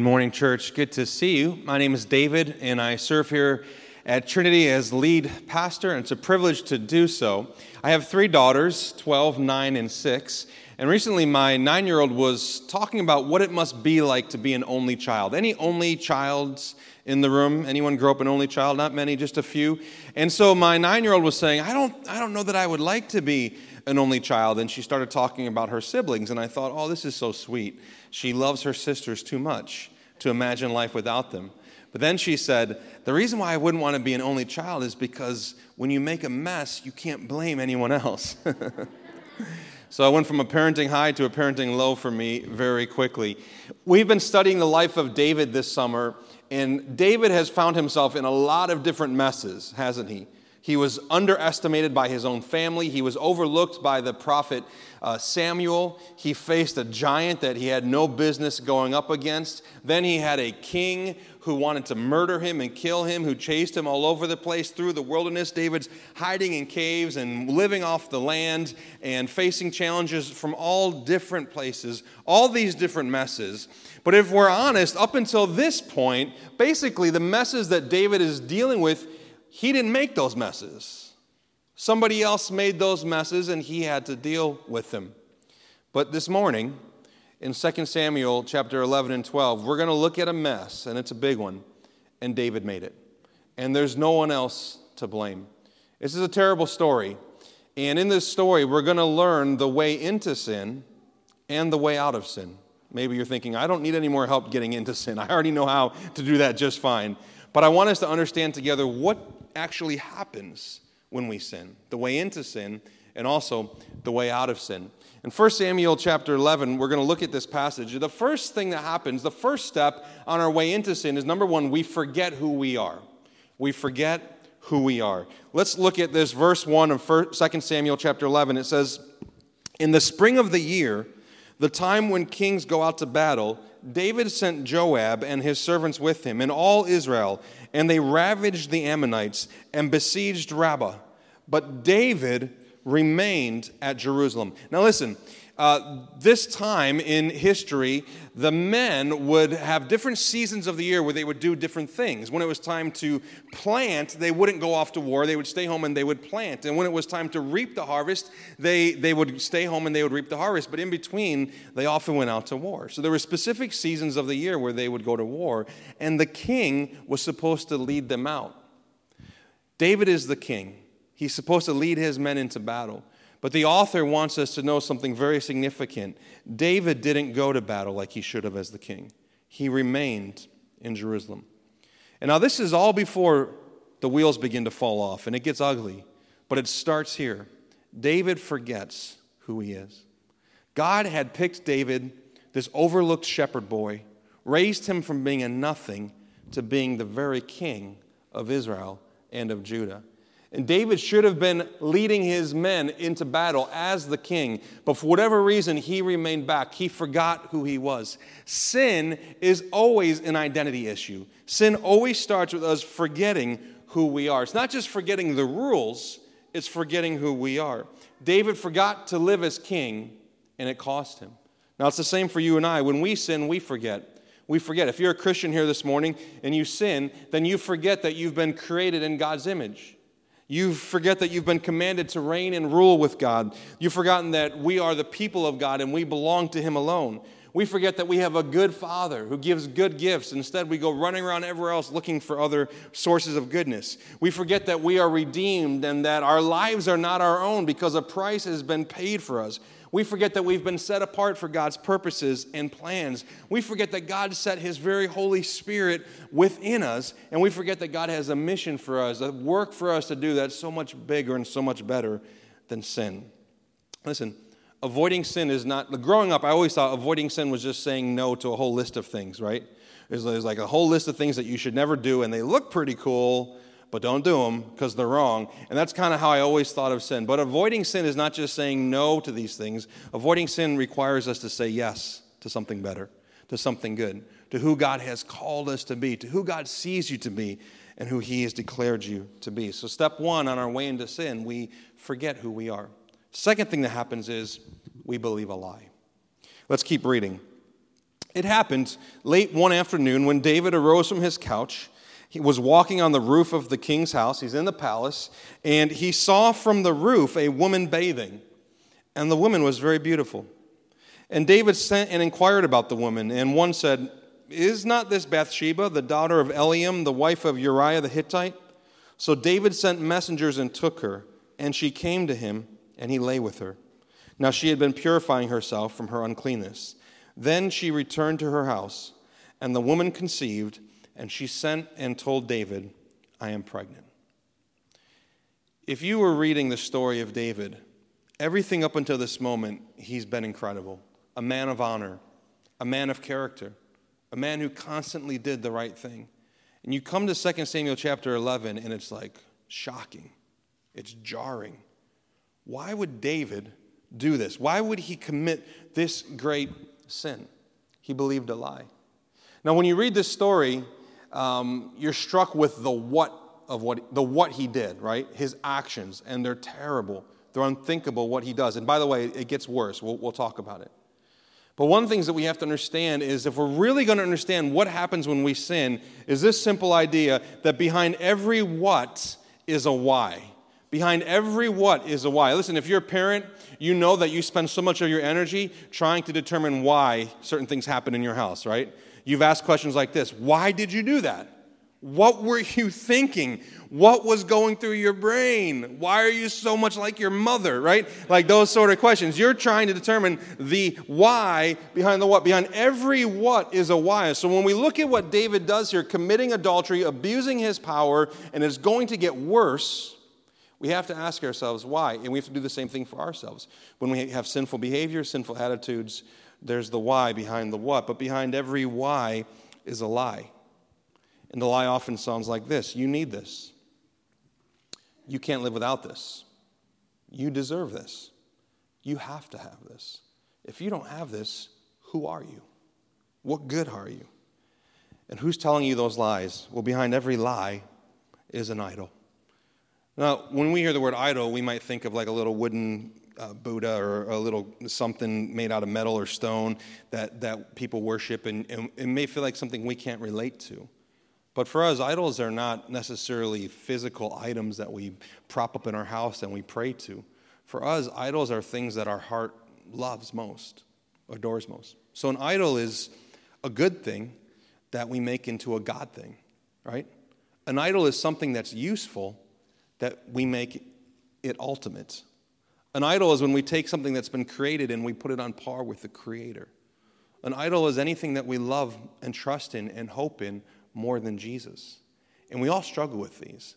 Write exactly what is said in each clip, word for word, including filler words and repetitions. Good morning, church. Good to see you. My name is David, and I serve here at Trinity as lead pastor, and it's a privilege to do so. I have three daughters, twelve, nine, and six, and recently my nine-year-old was talking about what it must be like to be an only child. Any only childs in the room? Anyone grow up an only child? Not many, just a few. And so my nine-year-old was saying, I don't, I don't know that I would like to be an only child, and she started talking about her siblings, and I thought, oh, this is so sweet. She loves her sisters too much to imagine life without them. But then she said, the reason why I wouldn't want to be an only child is because when you make a mess, you can't blame anyone else. So I went from a parenting high to a parenting low for me very quickly. We've been studying the life of David this summer, and David has found himself in a lot of different messes, hasn't he? He was underestimated by his own family. He was overlooked by the prophet uh, Samuel. He faced a giant that he had no business going up against. Then he had a king who wanted to murder him and kill him, who chased him all over the place through the wilderness. David's hiding in caves and living off the land and facing challenges from all different places, all these different messes. But if we're honest, up until this point, basically the messes that David is dealing with, he didn't make those messes. Somebody else made those messes, and he had to deal with them. But this morning, in Second Samuel chapter eleven and twelve, we're going to look at a mess, and it's a big one, and David made it. And there's no one else to blame. This is a terrible story. And in this story, we're going to learn the way into sin and the way out of sin. Maybe you're thinking, I don't need any more help getting into sin. I already know how to do that just fine. But I want us to understand together what actually happens when we sin, the way into sin, and also the way out of sin. In First Samuel chapter eleven, we're going to look at this passage. The first thing that happens, the first step on our way into sin is, number one, we forget who we are. We forget who we are. Let's look at this verse one of Second Samuel chapter eleven. It says, in the spring of the year, the time when kings go out to battle, David sent Joab and his servants with him and all Israel, and they ravaged the Ammonites and besieged Rabbah. But David remained at Jerusalem. Now listen, uh, this time in history, the men would have different seasons of the year where they would do different things. When it was time to plant, they wouldn't go off to war. They would stay home and they would plant. And when it was time to reap the harvest, they, they would stay home and they would reap the harvest. But in between, they often went out to war. So there were specific seasons of the year where they would go to war. And the king was supposed to lead them out. David is the king. He's supposed to lead his men into battle. But the author wants us to know something very significant. David didn't go to battle like he should have as the king. He remained in Jerusalem. And now this is all before the wheels begin to fall off, and it gets ugly. But it starts here. David forgets who he is. God had picked David, this overlooked shepherd boy, raised him from being a nothing to being the very king of Israel and of Judah. And David should have been leading his men into battle as the king. But for whatever reason, he remained back. He forgot who he was. Sin is always an identity issue. Sin always starts with us forgetting who we are. It's not just forgetting the rules. It's forgetting who we are. David forgot to live as king, and it cost him. Now, it's the same for you and I. When we sin, we forget. We forget. If you're a Christian here this morning and you sin, then you forget that you've been created in God's image. You forget that you've been commanded to reign and rule with God. You've forgotten that we are the people of God and we belong to Him alone. We forget that we have a good Father who gives good gifts. Instead, we go running around everywhere else looking for other sources of goodness. We forget that we are redeemed and that our lives are not our own because a price has been paid for us. We forget that we've been set apart for God's purposes and plans. We forget that God set His very Holy Spirit within us, and we forget that God has a mission for us, a work for us to do that's so much bigger and so much better than sin. Listen, avoiding sin is not, growing up, I always thought avoiding sin was just saying no to a whole list of things, right? There's like a whole list of things that you should never do, and they look pretty cool, but don't do them because they're wrong. And that's kind of how I always thought of sin. But avoiding sin is not just saying no to these things. Avoiding sin requires us to say yes to something better, to something good, to who God has called us to be, to who God sees you to be, and who He has declared you to be. So step one on our way into sin, we forget who we are. Second thing that happens is we believe a lie. Let's keep reading. It happened late one afternoon when David arose from his couch. He was walking on the roof of the king's house. He's in the palace, and he saw from the roof a woman bathing, and the woman was very beautiful. And David sent and inquired about the woman, and one said, "Is not this Bathsheba, the daughter of Eliam, the wife of Uriah the Hittite?" So David sent messengers and took her, and she came to him, and he lay with her. Now she had been purifying herself from her uncleanness. Then she returned to her house, and the woman conceived, and she sent and told David, "I am pregnant." If you were reading the story of David, everything up until this moment, he's been incredible. A man of honor, a man of character, a man who constantly did the right thing. And you come to Second Samuel chapter eleven, and it's like shocking. It's jarring. Why would David do this? Why would he commit this great sin? He believed a lie. Now, when you read this story, um, you're struck with the what of what the what he did, right? His actions, and they're terrible. They're unthinkable what he does. And by the way, it gets worse. We'll, we'll talk about it. But one of the things that we have to understand is if we're really going to understand what happens when we sin, is this simple idea that behind every what is a why. Behind every what is a why. Listen, if you're a parent, you know that you spend so much of your energy trying to determine why certain things happen in your house, right? You've asked questions like this. Why did you do that? What were you thinking? What was going through your brain? Why are you so much like your mother, right? Like those sort of questions. You're trying to determine the why behind the what. Behind every what is a why. So when we look at what David does here, committing adultery, abusing his power, and it's going to get worse, we have to ask ourselves why. And we have to do the same thing for ourselves. When we have sinful behavior, sinful attitudes, there's the why behind the what, but behind every why is a lie. And the lie often sounds like this: you need this. You can't live without this. You deserve this. You have to have this. If you don't have this, who are you? What good are you? And who's telling you those lies? Well, behind every lie is an idol. Now, when we hear the word idol, we might think of like a little wooden Uh, Buddha or a little something made out of metal or stone that, that people worship, and, and it may feel like something we can't relate to. But for us, idols are not necessarily physical items that we prop up in our house and we pray to. For us, idols are things that our heart loves most, adores most. So an idol is a good thing that we make into a God thing, right? An idol is something that's useful that we make it ultimate. An idol is when we take something that's been created and we put it on par with the Creator. An idol is anything that we love and trust in and hope in more than Jesus. And we all struggle with these.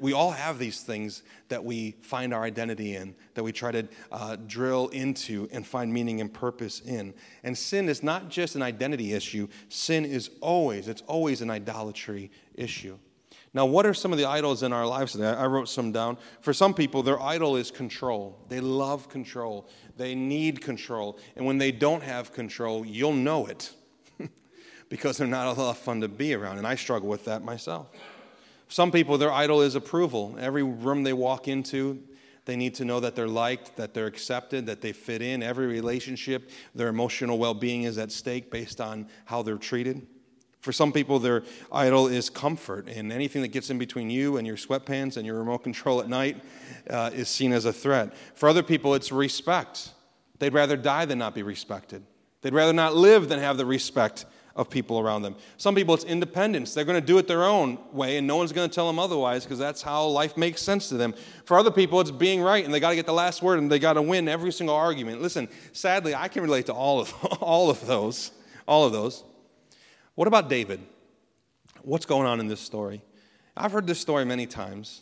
We all have these things that we find our identity in, that we try to uh, drill into and find meaning and purpose in. And sin is not just an identity issue. Sin is always, it's always an idolatry issue. Now, what are some of the idols in our lives today? I wrote some down. For some people, their idol is control. They love control. They need control. And when they don't have control, you'll know it because they're not a lot of fun to be around. And I struggle with that myself. Some people, their idol is approval. Every room they walk into, they need to know that they're liked, that they're accepted, that they fit in. Every relationship, their emotional well-being is at stake based on how they're treated. For some people, their idol is comfort, and anything that gets in between you and your sweatpants and your remote control at night uh, is seen as a threat. For other people, it's respect. They'd rather die than not be respected. They'd rather not live than have the respect of people around them. Some people, it's independence. They're going to do it their own way, and no one's going to tell them otherwise because that's how life makes sense to them. For other people, it's being right, and they got to get the last word, and they got to win every single argument. Listen, sadly, I can relate to all of all of those, all of those. What about David? What's going on in this story? I've heard this story many times,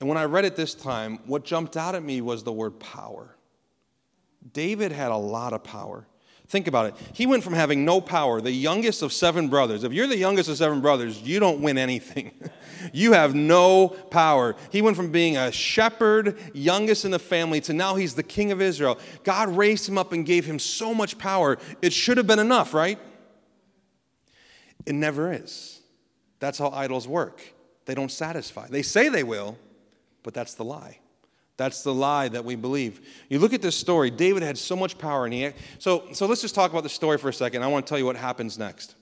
and when I read it this time, what jumped out at me was the word power. David had a lot of power. Think about it. He went from having no power, the youngest of seven brothers. If you're the youngest of seven brothers, you don't win anything. You have no power. He went from being a shepherd, youngest in the family, to now he's the king of Israel. God raised him up and gave him so much power. It should have been enough, right? It never is. That's how idols work. They don't satisfy. They say they will, but that's the lie. That's the lie that we believe. You look at this story. David had so much power. And he, so, so let's just talk about the story for a second. I want to tell you what happens next.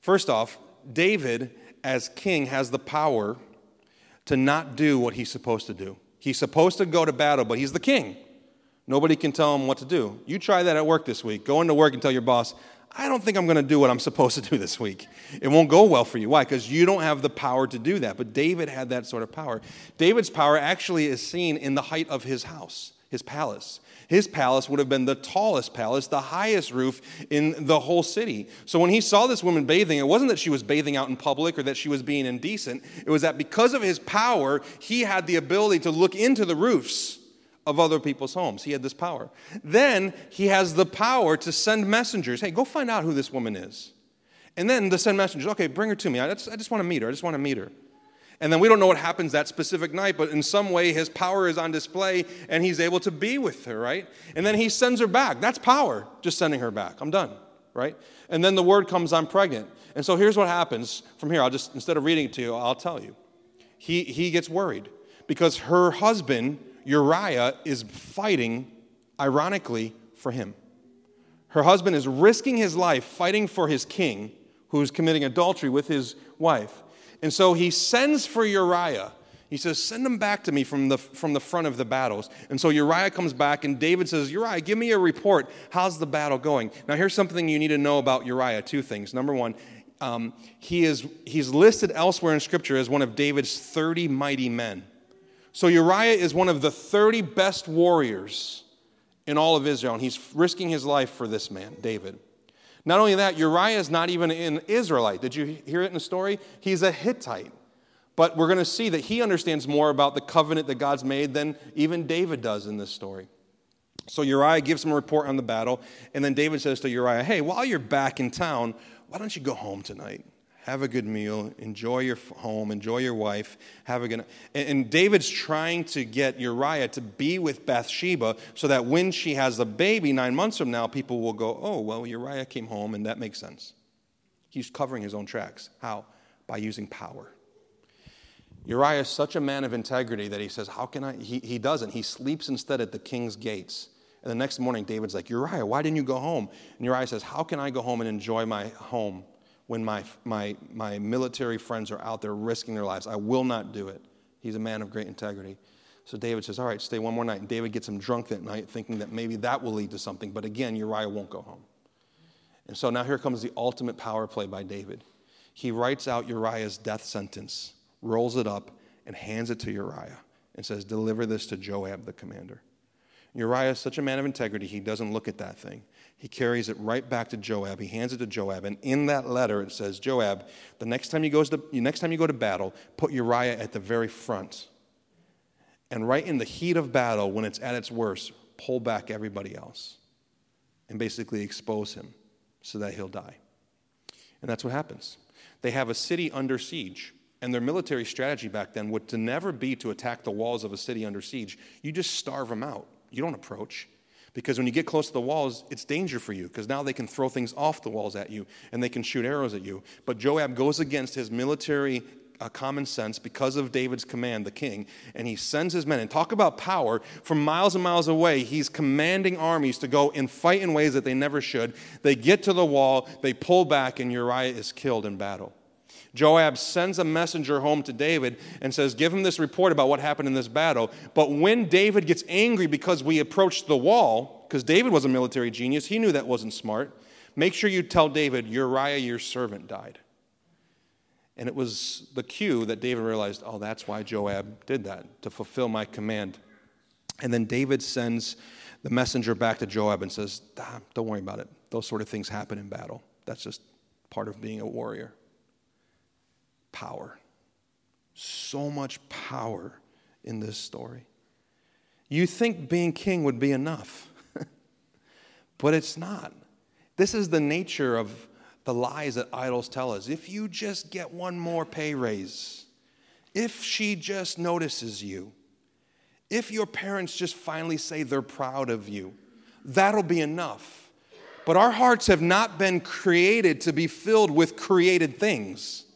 First off, David, as king, has the power to not do what he's supposed to do. He's supposed to go to battle, but he's the king. Nobody can tell him what to do. You try that at work this week. Go into work and tell your boss, I don't think I'm going to do what I'm supposed to do this week. It won't go well for you. Why? Because you don't have the power to do that. But David had that sort of power. David's power actually is seen in the height of his house, his palace. His palace would have been the tallest palace, the highest roof in the whole city. So when he saw this woman bathing, it wasn't that she was bathing out in public or that she was being indecent. It was that because of his power, he had the ability to look into the roofs of other people's homes. He had this power. Then he has the power to send messengers. Hey, go find out who this woman is. And then to send messengers. Okay, bring her to me. I just, I just want to meet her. I just want to meet her. And then we don't know what happens that specific night, but in some way his power is on display and he's able to be with her, right? And then he sends her back. That's power, just sending her back. I'm done, right? And then the word comes, I'm pregnant. And so here's what happens from here. I'll just, instead of reading it to you, I'll tell you. He, he gets worried because her husband, Uriah, is fighting, ironically, for him. Her husband is risking his life fighting for his king, who's committing adultery with his wife. And so he sends for Uriah. He says, send him back to me from the from the front of the battles. And so Uriah comes back, and David says, Uriah, give me a report. How's the battle going? Now, here's something you need to know about Uriah. Two things. Number one, um, he is he's listed elsewhere in Scripture as one of David's thirty mighty men. So Uriah is one of the thirty best warriors in all of Israel, and he's risking his life for this man, David. Not only that, Uriah is not even an Israelite. Did you hear it in the story? He's a Hittite. But we're going to see that he understands more about the covenant that God's made than even David does in this story. So Uriah gives him a report on the battle, and then David says to Uriah, hey, while you're back in town, why don't you go home tonight? Have a good meal, enjoy your home, enjoy your wife, have a good night. And David's trying to get Uriah to be with Bathsheba so that when she has a baby nine months from now, people will go, oh, well, Uriah came home, and that makes sense. He's covering his own tracks. How? By using power. Uriah is such a man of integrity that he says, how can I? He, he doesn't. He sleeps instead at the king's gates. And the next morning, David's like, Uriah, why didn't you go home? And Uriah says, how can I go home and enjoy my home when my, my my military friends are out there risking their lives? I will not do it. He's a man of great integrity. So David says, all right, stay one more night. And David gets him drunk that night, thinking that maybe that will lead to something. But again, Uriah won't go home. And so now here comes the ultimate power play by David. He writes out Uriah's death sentence, rolls it up, and hands it to Uriah and says, deliver this to Joab, the commander. Uriah is such a man of integrity, he doesn't look at that thing. He carries it right back to Joab. He hands it to Joab, and in that letter it says, Joab, the next time you goes to next time you go to battle, put Uriah at the very front. And right in the heat of battle, when it's at its worst, pull back everybody else and basically expose him so that he'll die. And that's what happens. They have a city under siege. And their military strategy back then would to never be to attack the walls of a city under siege. You just starve them out. You don't approach, because when you get close to the walls, it's danger for you, because now they can throw things off the walls at you, and they can shoot arrows at you. But Joab goes against his military uh, common sense because of David's command, the king, and he sends his men. And talk about power. From miles and miles away, he's commanding armies to go and fight in ways that they never should. They get to the wall, they pull back, and Uriah is killed in battle. Joab sends a messenger home to David and says, give him this report about what happened in this battle. But when David gets angry because we approached the wall, because David was a military genius, he knew that wasn't smart, make sure you tell David, Uriah, your servant, died. And it was the cue that David realized, oh, that's why Joab did that, to fulfill my command. And then David sends the messenger back to Joab and says, ah, don't worry about it. Those sort of things happen in battle. That's just part of being a warrior. Power. So much power in this story. You think being king would be enough, but it's not. This is the nature of the lies that idols tell us. If you just get one more pay raise, if she just notices you, if your parents just finally say they're proud of you, that'll be enough. But our hearts have not been created to be filled with created things.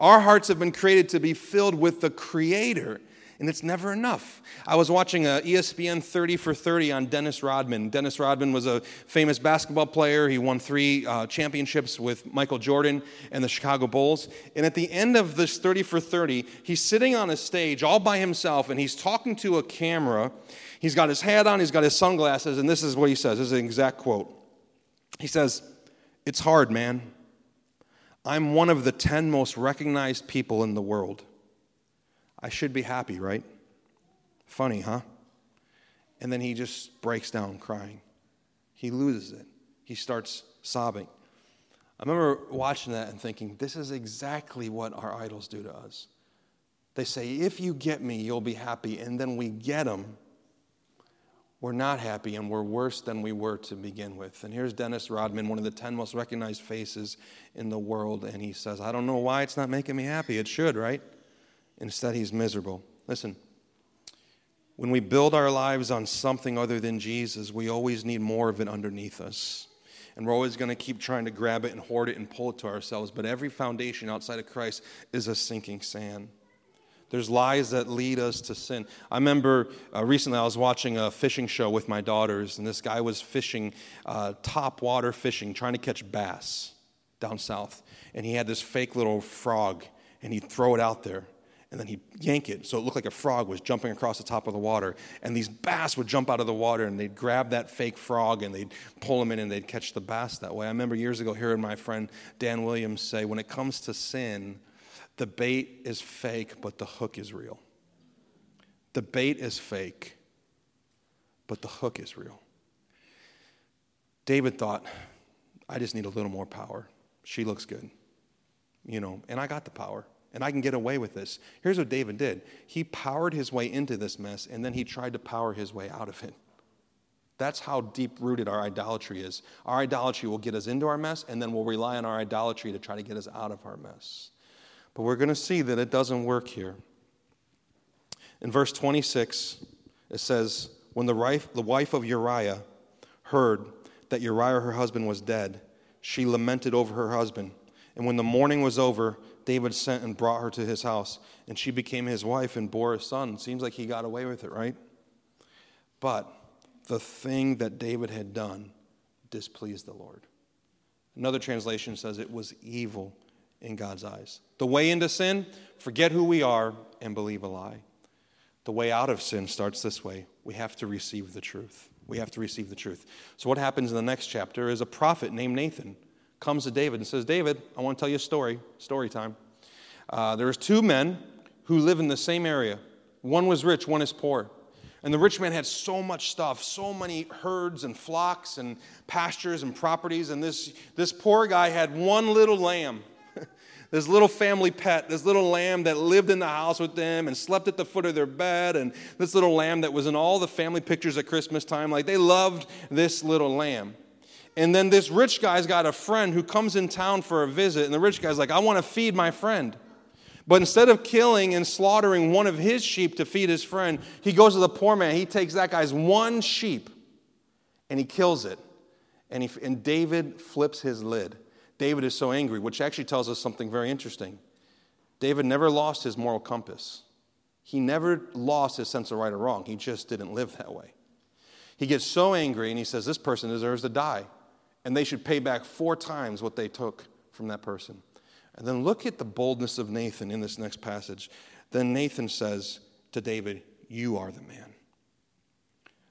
Our hearts have been created to be filled with the Creator. and it's never enough. I was watching a E S P N thirty for thirty on Dennis Rodman. Dennis Rodman was a famous basketball player. He won three uh, championships with Michael Jordan and the Chicago Bulls. And at the end of this thirty for thirty, he's sitting on a stage all by himself, and he's talking to a camera. He's got his hat on, he's got his sunglasses, and this is what he says. This is an exact quote. He says, "It's hard, man. I'm one of the ten most recognized people in the world. I should be happy, right? Funny, huh?" And then he just breaks down crying. He loses it. He starts sobbing. I remember watching that and thinking, this is exactly what our idols do to us. They say, if you get me, you'll be happy. And then we get them. We're not happy, and we're worse than we were to begin with. And here's Dennis Rodman, one of the ten most recognized faces in the world, and he says, I don't know why it's not making me happy. It should, right? Instead, he's miserable. Listen, when we build our lives on something other than Jesus, we always need more of it underneath us. And we're always going to keep trying to grab it and hoard it and pull it to ourselves. But every foundation outside of Christ is a sinking sand. There's lies that lead us to sin. I remember uh, recently I was watching a fishing show with my daughters, and this guy was fishing, uh, top water fishing, trying to catch bass down south. And he had this fake little frog, and he'd throw it out there, and then he'd yank it, so it looked like a frog was jumping across the top of the water. And these bass would jump out of the water, and they'd grab that fake frog, and they'd pull him in, and they'd catch the bass that way. I remember years ago hearing my friend Dan Williams say, when it comes to sin, the bait is fake, but the hook is real. The bait is fake, but the hook is real. David thought, I just need a little more power. She looks good, you know, and I got the power, and I can get away with this. Here's what David did. He powered his way into this mess, and then he tried to power his way out of it. That's how deep-rooted our idolatry is. Our idolatry will get us into our mess, and then we'll rely on our idolatry to try to get us out of our mess. But we're going to see that it doesn't work here. In verse twenty-six, it says, when the wife, the wife of Uriah heard that Uriah, her husband, was dead, she lamented over her husband. And when the mourning was over, David sent and brought her to his house, and she became his wife and bore a son. Seems like he got away with it, right? But the thing that David had done displeased the Lord. Another translation says it was evil in God's eyes. The way into sin, forget who we are and believe a lie. The way out of sin starts this way. We have to receive the truth. We have to receive the truth. So what happens in the next chapter is a prophet named Nathan comes to David and says, David, I want to tell you a story. Story time. Uh, there was two men who live in the same area. One was rich, one is poor. And the rich man had so much stuff, so many herds and flocks and pastures and properties. And this, this poor guy had one little lamb. This little family pet, this little lamb that lived in the house with them and slept at the foot of their bed, and this little lamb that was in all the family pictures at Christmas time. Like, they loved this little lamb. And then this rich guy's got a friend who comes in town for a visit, and the rich guy's like, I want to feed my friend. But instead of killing and slaughtering one of his sheep to feed his friend, he goes to the poor man. He takes that guy's one sheep, and he kills it. And, he, and David flips his lid. David is so angry, which actually tells us something very interesting. David never lost his moral compass. He never lost his sense of right or wrong. He just didn't live that way. He gets so angry, and he says, this person deserves to die, and they should pay back four times what they took from that person. And then look at the boldness of Nathan in this next passage. Then Nathan says to David, you are the man.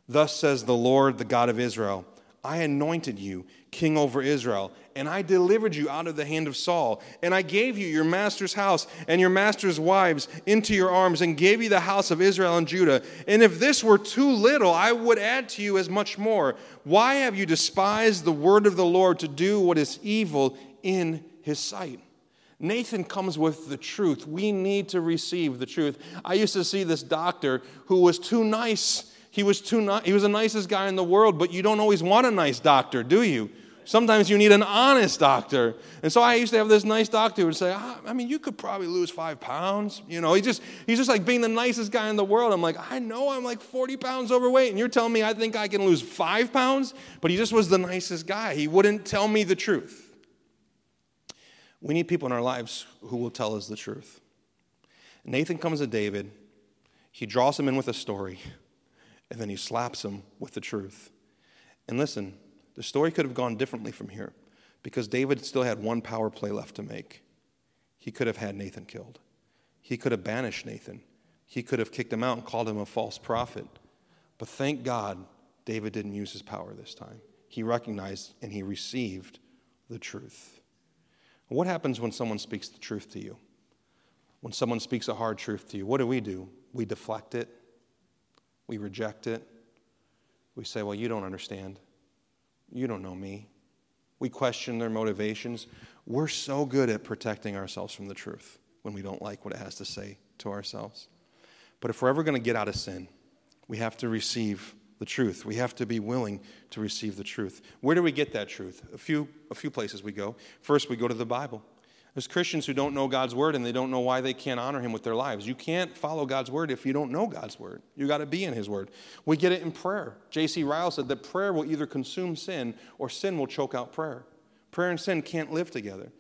Thus says the Lord, the God of Israel, I anointed you king over Israel, and I delivered you out of the hand of Saul, and I gave you your master's house and your master's wives into your arms, and gave you the house of Israel and Judah. And if this were too little, I would add to you as much more. Why have you despised the word of the Lord to do what is evil in his sight? Nathan comes with the truth. We need to receive the truth. I used to see this doctor who was too nice. He was too ni- he was the nicest guy in the world, but you don't always want a nice doctor, do you? Sometimes you need an honest doctor. And so I used to have this nice doctor who would say, ah, I mean, you could probably lose five pounds. You know, he just he's just like being the nicest guy in the world. I'm like, I know I'm like forty pounds overweight, and you're telling me I think I can lose five pounds? But he just was the nicest guy. He wouldn't tell me the truth. We need people in our lives who will tell us the truth. Nathan comes to David. He draws him in with a story, and then he slaps him with the truth. And listen, the story could have gone differently from here because David still had one power play left to make. He could have had Nathan killed. He could have banished Nathan. He could have kicked him out and called him a false prophet. But thank God David didn't use his power this time. He recognized and he received the truth. What happens when someone speaks the truth to you? When someone speaks a hard truth to you, what do we do? We deflect it. We reject it. We say, well, you don't understand. You don't know me. We question their motivations. We're so good at protecting ourselves from the truth when we don't like what it has to say to ourselves. But if we're ever going to get out of sin, we have to receive the truth. We have to be willing to receive the truth. Where do we get that truth? A few, a few places we go. First, we go to the Bible. There's Christians who don't know God's word, and they don't know why they can't honor him with their lives. You can't follow God's word if you don't know God's word. You got to be in his word. We get it in prayer. J C Ryle said that prayer will either consume sin or sin will choke out prayer. Prayer and sin can't live together.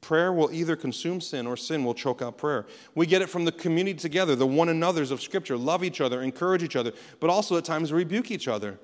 Prayer will either consume sin or sin will choke out prayer. We get it from the community together, the one another's of Scripture. Love each other, encourage each other, but also at times rebuke each other.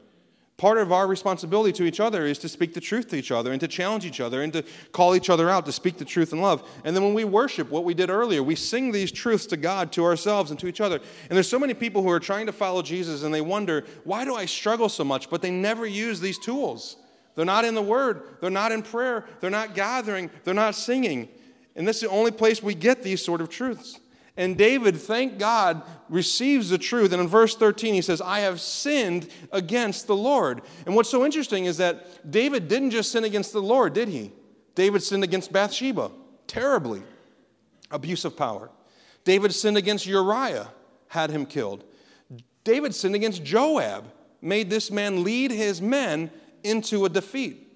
Part of our responsibility to each other is to speak the truth to each other and to challenge each other and to call each other out, to speak the truth in love. And then when we worship, what we did earlier, we sing these truths to God, to ourselves, and to each other. And there's so many people who are trying to follow Jesus and they wonder, why do I struggle so much? But they never use these tools. They're not in the Word. They're not in prayer. They're not gathering. They're not singing. And this is the only place we get these sort of truths. And David, thank God, receives the truth. And in verse thirteen, he says, I have sinned against the Lord. And what's so interesting is that David didn't just sin against the Lord, did he? David sinned against Bathsheba, terribly. Abuse of power. David sinned against Uriah, had him killed. David sinned against Joab, made this man lead his men into a defeat.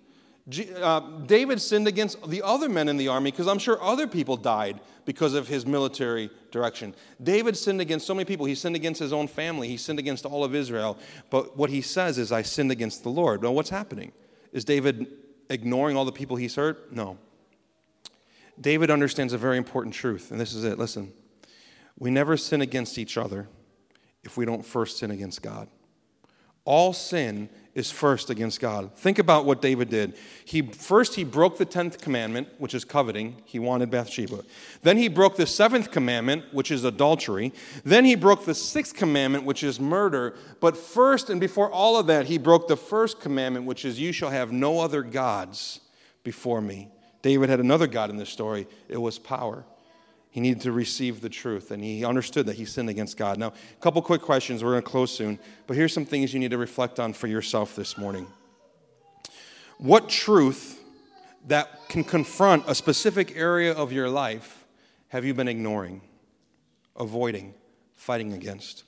Uh, David sinned against the other men in the army because I'm sure other people died because of his military direction. David sinned against so many people. He sinned against his own family. He sinned against all of Israel. But what he says is, I sinned against the Lord. Now, what's happening? Is David ignoring all the people he's hurt? No. David understands a very important truth, and this is it. Listen, we never sin against each other if we don't first sin against God. All sin is first against God. Think about what David did. He first he broke the tenth commandment, which is coveting. He wanted Bathsheba. Then he broke the seventh commandment, which is adultery. Then he broke the sixth commandment, which is murder. But first and before all of that, he broke the first commandment, which is you shall have no other gods before me. David had another god in this story. It was power. He needed to receive the truth, and he understood that he sinned against God. Now, a couple quick questions. We're going to close soon, but here's some things you need to reflect on for yourself this morning. What truth that can confront a specific area of your life have you been ignoring, avoiding, fighting against?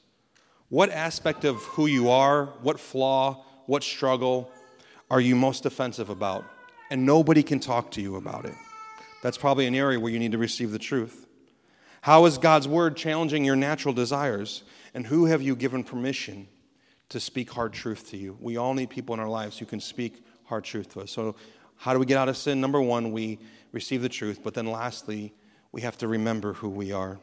What aspect of who you are, what flaw, what struggle are you most offensive about, and nobody can talk to you about it? That's probably an area where you need to receive the truth. How is God's word challenging your natural desires? And who have you given permission to speak hard truth to you? We all need people in our lives who can speak hard truth to us. So how do we get out of sin? Number one, we receive the truth. But then lastly, we have to remember who we are.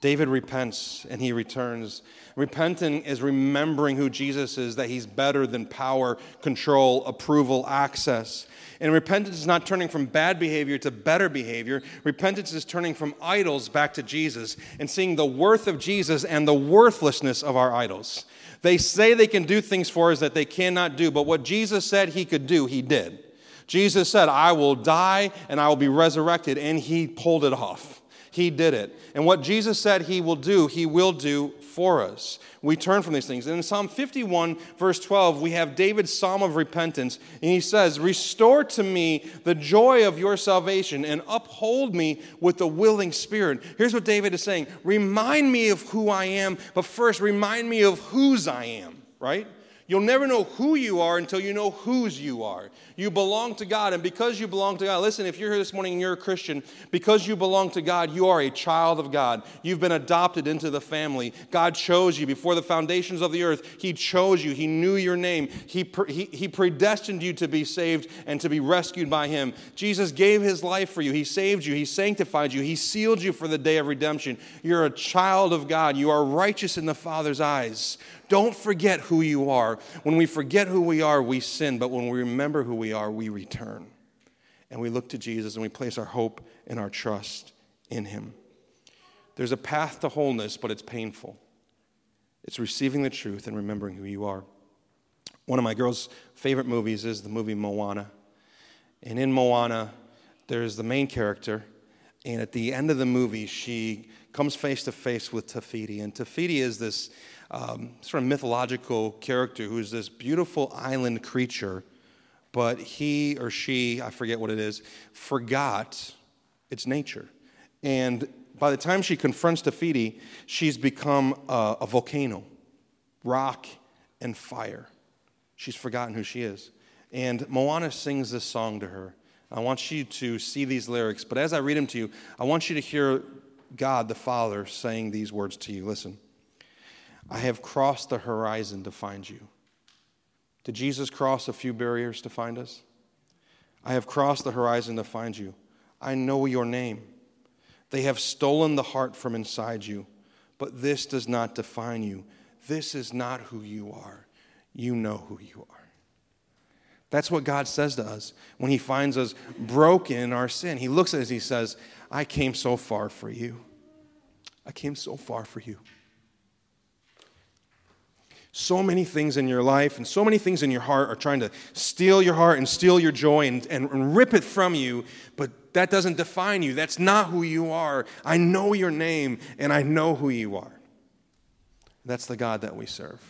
David repents and he returns. Repenting is remembering who Jesus is, that he's better than power, control, approval, access. And repentance is not turning from bad behavior to better behavior. Repentance is turning from idols back to Jesus and seeing the worth of Jesus and the worthlessness of our idols. They say they can do things for us that they cannot do, but what Jesus said he could do, he did. Jesus said, I will die and I will be resurrected, and he pulled it off. He did it. And what Jesus said he will do, he will do for us. We turn from these things. And in Psalm fifty-one, verse twelve, we have David's psalm of repentance. And he says, restore to me the joy of your salvation and uphold me with a willing spirit. Here's what David is saying. Remind me of who I am, but first remind me of whose I am, right? You'll never know who you are until you know whose you are. You belong to God, and because you belong to God, listen, if you're here this morning and you're a Christian, because you belong to God, you are a child of God. You've been adopted into the family. God chose you before the foundations of the earth. He chose you. He knew your name. He pre- he, he predestined you to be saved and to be rescued by him. Jesus gave his life for you. He saved you. He sanctified you. He sealed you for the day of redemption. You're a child of God. You are righteous in the Father's eyes. Don't forget who you are. When we forget who we are, we sin. But when we remember who we are, we return. And we look to Jesus and we place our hope and our trust in him. There's a path to wholeness, but it's painful. It's receiving the truth and remembering who you are. One of my girls' favorite movies is the movie Moana. And in Moana, there's the main character. And at the end of the movie, she comes face to face with Te Fiti. And Te Fiti is this um, sort of mythological character who's this beautiful island creature, but he or she, I forget what it is, forgot its nature. And by the time she confronts Te Fiti, she's become a, a volcano, rock and fire. She's forgotten who she is. And Moana sings this song to her. I want you to see these lyrics, but as I read them to you, I want you to hear God the Father saying these words to you. Listen. I have crossed the horizon to find you. Did Jesus cross a few barriers to find us? I have crossed the horizon to find you. I know your name. They have stolen the heart from inside you, but this does not define you. This is not who you are. You know who you are. That's what God says to us when he finds us broken in our sin. He looks at us and he says, I came so far for you. I came so far for you. So many things in your life and so many things in your heart are trying to steal your heart and steal your joy and, and, and rip it from you, but that doesn't define you. That's not who you are. I know your name and I know who you are. That's the God that we serve.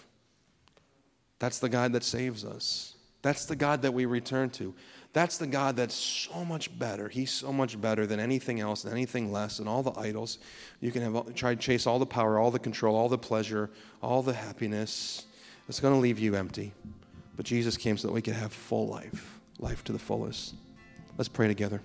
That's the God that saves us. That's the God that we return to. That's the God that's so much better. He's so much better than anything else and anything less and all the idols. You can have try to chase all the power, all the control, all the pleasure, all the happiness. It's going to leave you empty. But Jesus came so that we could have full life, life to the fullest. Let's pray together.